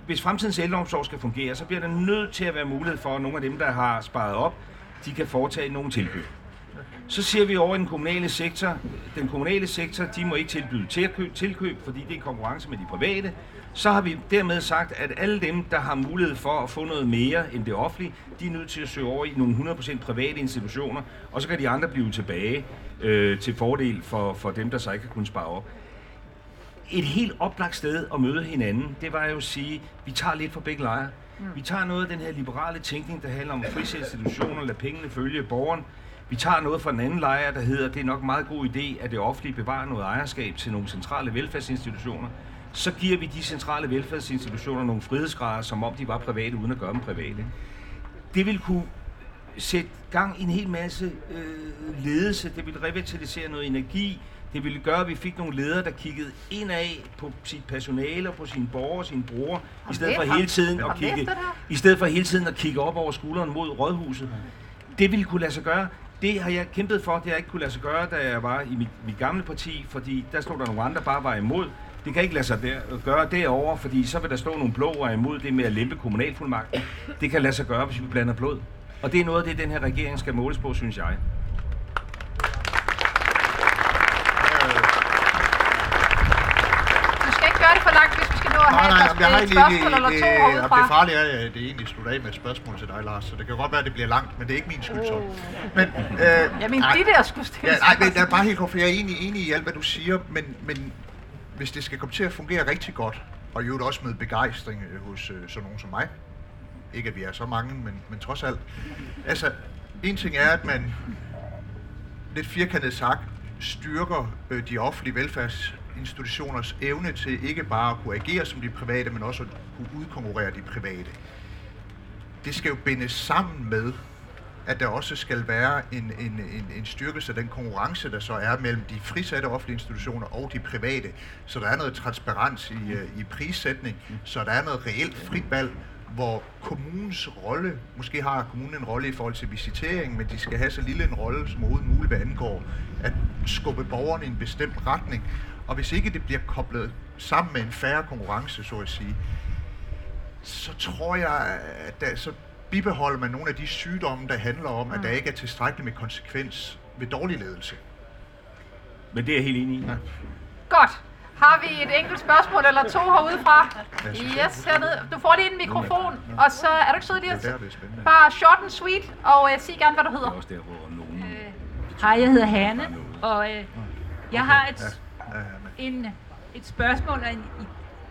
Hvis fremtidens ældreomsorg skal fungere, så bliver der nødt til at være mulighed for, at nogle af dem, der har sparet op, de kan foretage nogle tilbud. Så ser vi over i den kommunale sektor. Den kommunale sektor, de må ikke tilbyde tilkøb, fordi det er konkurrence med de private. Så har vi dermed sagt, at alle dem, der har mulighed for at få noget mere end det offentlige, de er nødt til at søge over i nogle 100% private institutioner, og så kan de andre blive tilbage til fordel for dem, der så ikke kan kunne spare op. Et helt oplagt sted at møde hinanden, det var jo at sige, at vi tager lidt fra begge lejre. Vi tager noget af den her liberale tænkning, der handler om frisætte institutioner, lade pengene følge borgeren. Vi tager noget fra den anden lejr, der hedder, det er nok meget god idé, at det offentlige bevarer noget ejerskab til nogle centrale velfærdsinstitutioner. Så giver vi de centrale velfærdsinstitutioner nogle frihedsgrader, som om de var private, uden at gøre dem private. Det vil kunne sætte gang i en hel masse ledelse, det vil revitalisere noget energi, det ville gøre, at vi fik nogle ledere, der kiggede indad på sit personale og på sine borgere og sine brugere, i stedet for hele tiden at kigge op over skulderen mod rådhuset. Det ville kunne lade sig gøre. Det har jeg kæmpet for, det har jeg ikke kunne lade sig gøre, da jeg var i mit gamle parti, fordi der stod der nogle andre, der bare var imod. Det kan ikke lade sig gøre derovre, fordi så vil der stå nogle blå og imod det med at lempe kommunalfuldmagten. Det kan lade sig gøre, hvis vi blander blod. Og det er noget af det, den her regering skal måles på, synes jeg. Det er farligt, at det egentlig slutter af med et spørgsmål til dig, Lars, så det kan godt være, at det bliver langt, men det er ikke min skyld, så. Jeg er bare helt kort, for jeg er enig i alt, hvad du siger, men hvis det skal komme til at fungere rigtig godt, og i øvrigt også med begejstring hos sådan nogen som mig, ikke at vi er så mange, men trods alt, altså, en ting er, at man, lidt firkantet sagt, styrker de offentlige velfærdsinstitutioners evne til ikke bare at kunne agere som de private, men også at kunne udkonkurrere de private. Det skal jo bindes sammen med, at der også skal være en styrkelse af den konkurrence, der så er mellem de frisatte offentlige institutioner og de private, så der er noget transparens i prissætning, så der er noget reelt frit valg, hvor kommunens rolle, måske har kommunen en rolle i forhold til visitering, men de skal have så lille en rolle som overhovedet muligt, hvad angår at skubbe borgerne i en bestemt retning. Og hvis ikke det bliver koblet sammen med en færre konkurrence, så at sige, så tror jeg, at så bibeholder man nogle af de sygdomme, der handler om, at der ikke er tilstrækkeligt med konsekvens ved dårlig ledelse. Men det er jeg helt enig i. Ja. Godt. Har vi et enkelt spørgsmål eller to herudefra? Yes, hernede. Du får lige en mikrofon, og så er du ikke sød lige at bare short and sweet, og sig gerne, hvad du hedder. Hej, jeg hedder Hanne, og jeg har et spørgsmål og en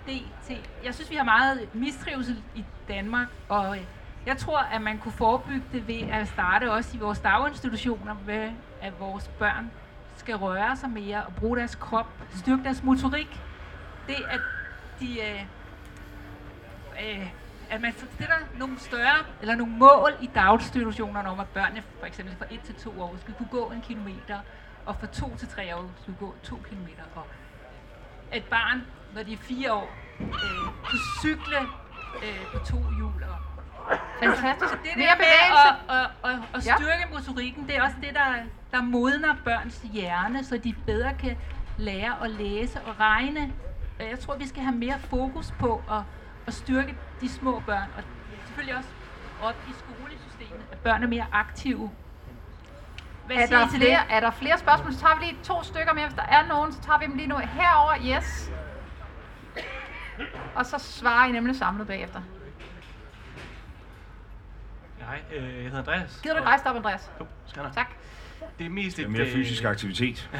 idé til. Jeg synes, vi har meget mistrivsel i Danmark, og jeg tror, at man kunne forebygge det ved at starte også i vores daginstitutioner med, at vores børn skal røre sig mere og bruge deres krop, styrke deres motorik. Det, at de at man stiller nogle større eller nogle mål i daginstitutionerne om, at børnene for eksempel fra 1 til 2 år skal kunne gå 1 kilometer, og fra 2 til 3 år skal kunne gå 2 kilometer. Og et barn, når de er 4 år, kunne cykle på 2 hjul. Fantastisk. Det mere bevægelse. Og styrke motorikken, det er også det, der modner børns hjerne, så de bedre kan lærer at læse og regne. Jeg tror, vi skal have mere fokus på at styrke de små børn, og selvfølgelig også op i skolesystemet, at børn er mere aktive. Er der flere spørgsmål? Så tager vi lige 2 stykker mere. Hvis der er nogen, så tager vi dem lige nu herover. Yes. Og så svarer I nemlig samlet bagefter. Hej, jeg hedder Andreas. Gider du rejse op, Andreas? Jo, skal jeg. Tak. Det er mest lidt... mere fysisk aktivitet.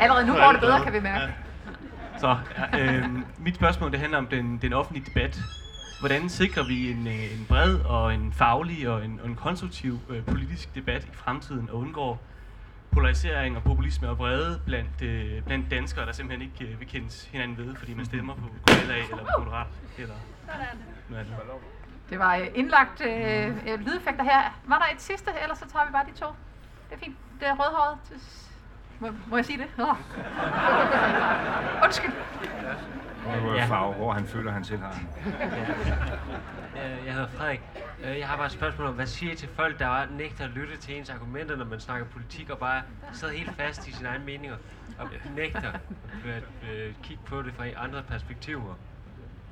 Allerede nu går det bedre, kan vi mærke. Ja. Så mit spørgsmål, det handler om den offentlige debat. Hvordan sikrer vi en bred og en faglig og en konstruktiv politisk debat i fremtiden og undgår polarisering og populisme og vrede blandt danskere, der simpelthen ikke vil kende hinanden ved, fordi man stemmer på KLA eller Moderat eller noget andet? Det var indlagt lydeffekter her. Var der et sidste, ellers så tager vi bare de 2. Det er fint. Det er rødhåret. Må jeg sige det? Undskyld. Det er farve, hvor han føler, han selv har den. Jeg hedder Frederik. Jeg har bare et spørgsmål om, hvad siger I til folk, der nægter at lytte til ens argumenter, når man snakker politik, og bare sidder helt fast i sine egne meninger, og nægter at kigge på det fra andre perspektiver?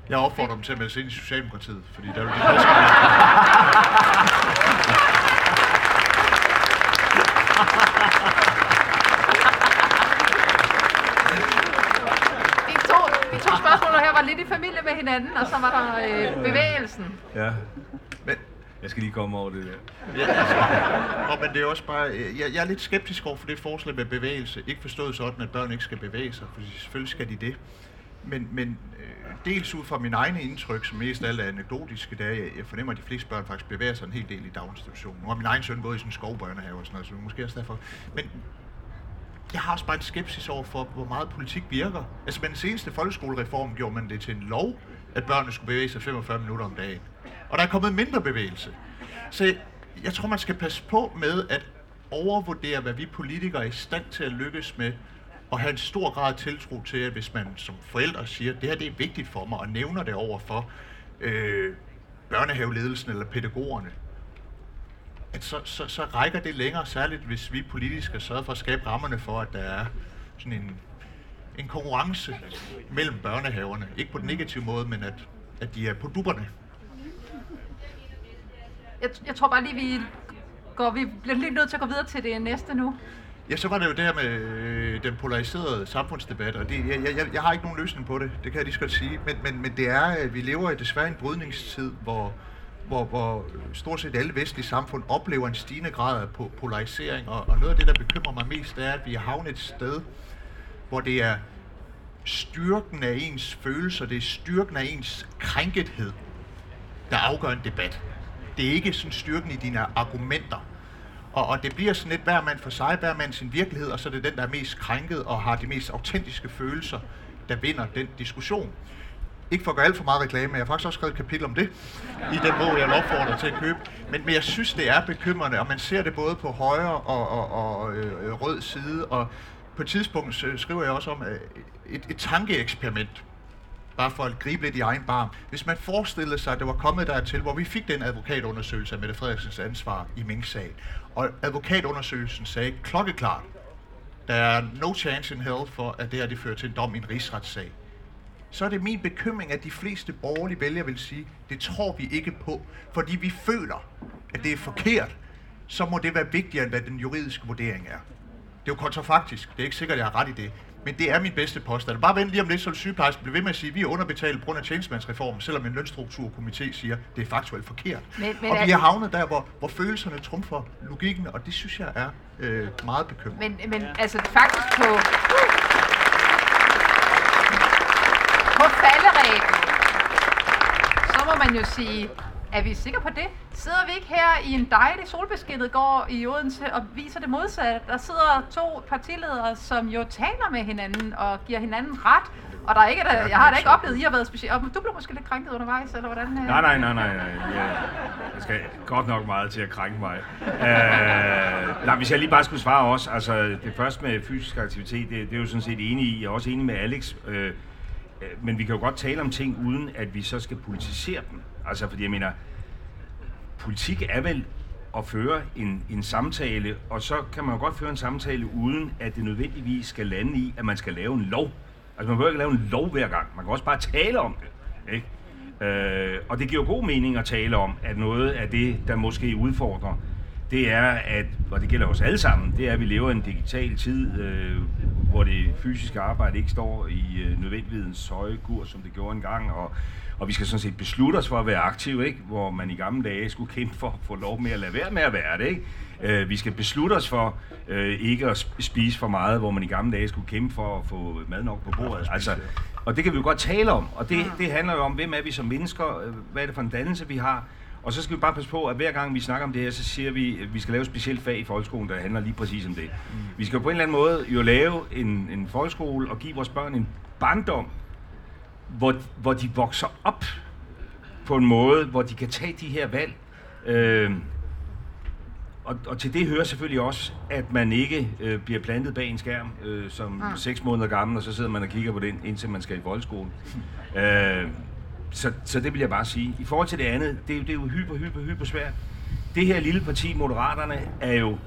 Jeg opfordrer dem til at melde sig ind i Socialdemokratiet, fordi der vil de bedste. De to spørgsmål her var lidt i familie med hinanden, og så var der bevægelsen. Ja, men jeg skal lige komme over det der. Ja, altså. Og, men det er også bare, jeg er lidt skeptisk over for det forslag med bevægelse. Ikke forstået sådan, at børn ikke skal bevæge sig, for selvfølgelig skal de det. Men dels ud fra min egne indtryk, som mest alt er anekdotiske, der jeg fornemmer, at de fleste børn faktisk bevæger sig en hel del i daginstitutionen. Nu har min egen søn gået i sådan en skovbørnehave og sådan noget, så måske også derfor. Men jeg har også bare en skepsis over for, hvor meget politik virker. Altså med den seneste folkeskolereform gjorde man det til en lov, at børnene skulle bevæge sig 45 minutter om dagen. Og der er kommet mindre bevægelse. Så jeg tror, man skal passe på med at overvurdere, hvad vi politikere er i stand til at lykkes med, og have en stor grad af tiltro til, at hvis man som forældre siger, at det her det er vigtigt for mig, og nævner det over for børnehaveledelsen eller pædagogerne, at så rækker det længere, særligt hvis vi politisk har sørget for at skabe rammerne for, at der er sådan en konkurrence mellem børnehaverne. Ikke på den negative måde, men at de er på dupperne. Jeg tror bare lige, vi bliver lige nødt til at gå videre til det næste nu. Ja, så var det jo det her med den polariserede samfundsdebat, og jeg har ikke nogen løsning på det, det kan jeg lige så godt sige, men det er, at vi lever desværre i en brydningstid, hvor stort set alle vestlige samfund oplever en stigende grad af polarisering, og noget af det, der bekymrer mig mest, det er, at vi har havnet et sted, hvor det er styrken af ens følelser, det er styrken af ens krænkethed, der afgør en debat. Det er ikke sådan styrken i dine argumenter. Og det bliver sådan lidt hver mand for sig, hver mand sin virkelighed, og så er det den, der er mest krænket og har de mest autentiske følelser, der vinder den diskussion. Ikke for at gøre alt for meget reklame, men jeg har faktisk også skrevet et kapitel om det, i den bog, jeg opfordrer til at købe. Men jeg synes, det er bekymrende, og man ser det både på højre og rød side, og på et tidspunkt skriver jeg også om et tankeeksperiment, bare for at gribe lidt i egen barm. Hvis man forestillede sig, at det var kommet dertil, hvor vi fik den advokatundersøgelse af Mette Frederiksens ansvar i Mink-sagen, og advokatundersøgelsen sagde klokkeklart, der er no chance in hell for, at det her det fører til en dom i en rigsretssag, så er det min bekymring, at de fleste borgerlige vælgere vil sige, det tror vi ikke på, fordi vi føler, at det er forkert, så må det være vigtigere, end hvad den juridiske vurdering er. Det er jo kontrafaktisk, det er ikke sikkert, at jeg har ret i det. Men det er min bedste påstand. Bare vent lige om lidt, så sygeplejersken bliver ved med at sige, at vi er underbetalt på grund af tjenestemandsreformen, selvom en lønstrukturkomité siger, at det er faktuelt forkert. Og vi er havnet der, hvor følelserne trumfer logikken, og det synes jeg er meget bekymrende. Men ja. Altså faktisk på falderæben, så må man jo sige, er vi sikre på det? Sidder vi ikke her i en dejlig solbeskinnet gård i Odense og viser det modsatte? Der sidder 2 partiledere, som jo taler med hinanden og giver hinanden ret. Og der er ikke, jeg har da ikke oplevet, at I har været specielt. Du blev måske lidt krænket undervejs, eller hvordan? Nej. Jeg skal godt nok meget til at krænke mig. Hvis jeg lige bare skulle svare også. Altså, det første med fysisk aktivitet, det er jo sådan set enig i. Jeg er også enig med Alex. Men vi kan jo godt tale om ting, uden at vi så skal politisere dem. Altså, fordi jeg mener, politik er vel at føre en samtale, og så kan man jo godt føre en samtale, uden at det nødvendigvis skal lande i, at man skal lave en lov. Altså man behøver ikke lave en lov hver gang, man kan også bare tale om det, ikke? Og det giver jo god mening at tale om, at noget af det, der måske udfordrer, det er, at, og det gælder os alle sammen, det er, at vi lever i en digital tid, hvor det fysiske arbejde ikke står i nødvendighedens høje kurs, som det gjorde engang, og vi skal sådan set beslutte os for at være aktive, ikke? Hvor man i gamle dage skulle kæmpe for at få lov med at lade være med at være det, ikke? Vi skal beslutte os for ikke at spise for meget, hvor man i gamle dage skulle kæmpe for at få mad nok på bordet. Altså, og det kan vi jo godt tale om, og det handler jo om, hvem er vi som mennesker, hvad er det for en dannelse, vi har. Og så skal vi bare passe på, at hver gang vi snakker om det her, så siger vi, at vi skal lave et specielt fag i folkeskolen, der handler lige præcis om det. Vi skal på en eller anden måde jo lave en folkeskole og give vores børn en barndom, hvor de vokser op på en måde, hvor de kan tage de her valg. Og til det hører selvfølgelig også, at man ikke bliver plantet bag en skærm som 6 måneder gammel, og så sidder man og kigger på den, indtil man skal i folkeskolen. Så det vil jeg bare sige. I forhold til det andet, det er jo hyper svært. Det her lille parti, Moderaterne, er jo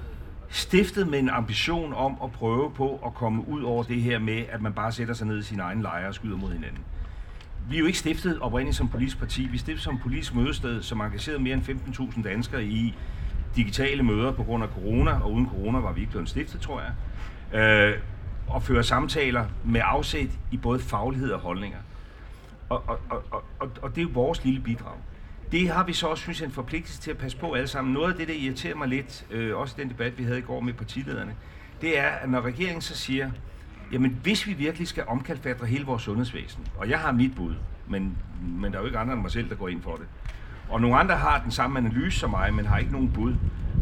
stiftet med en ambition om at prøve på at komme ud over det her med, at man bare sætter sig ned i sin egen lejre og skyder mod hinanden. Vi er jo ikke stiftet oprindeligt som politisk parti. Vi er stiftet som politisk mødested, som engagerede mere end 15.000 danskere i digitale møder på grund af corona, og uden corona var vi ikke blevet stiftet, tror jeg. Og fører samtaler med afsæt i både faglighed og holdninger. Og det er jo vores lille bidrag. Det har vi så også, synes jeg, en forpligtelse til at passe på alle sammen. Noget af det, der irriterer mig lidt, også den debat, vi havde i går med partilederne, det er, at når regeringen så siger, jamen hvis vi virkelig skal omkalfatre hele vores sundhedsvæsen, og jeg har mit bud, men der er jo ikke andre end mig selv, der går ind for det, og nogle andre har den samme analyse som mig, men har ikke nogen bud.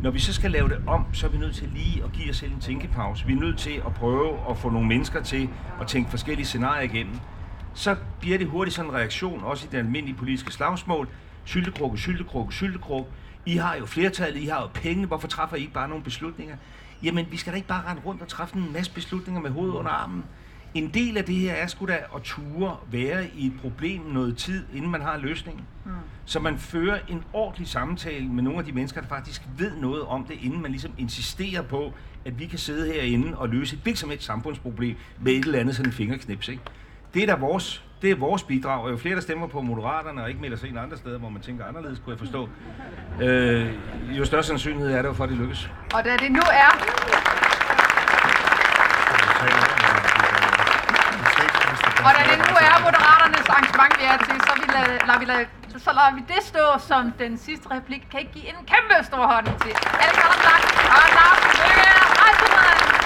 Når vi så skal lave det om, så er vi nødt til lige at give os selv en tænkepause. Vi er nødt til at prøve at få nogle mennesker til at tænke forskellige scenarier igennem. Så bliver det hurtigt sådan en reaktion, også i den almindelige politiske slagsmål. Syltekrukke. I har jo flertallet, I har jo penge, hvorfor træffer I ikke bare nogle beslutninger? Jamen, vi skal da ikke bare rende rundt og træffe en masse beslutninger med hovedet under armen. En del af det her er sgu da at ture være i et problem noget tid, inden man har løsningen. Så man fører en ordentlig samtale med nogle af de mennesker, der faktisk ved noget om det, inden man ligesom insisterer på, at vi kan sidde herinde og løse et hvilket som helst samfundsproblem med et eller andet sådan en fingerknips, ikke? Det er vores bidrag, og jo flere, der stemmer på Moderaterne og ikke melder sig ind andre steder, hvor man tænker anderledes, kunne jeg forstå, jo større sandsynlighed er det jo for, at det lykkes. Og da det nu er... Og da det nu er Moderaternes arrangement, vi er til, så lader vi det stå som den sidste replik. Kan I give en kæmpe stor hånd til Alex Vanopslagh og Lars Løkke?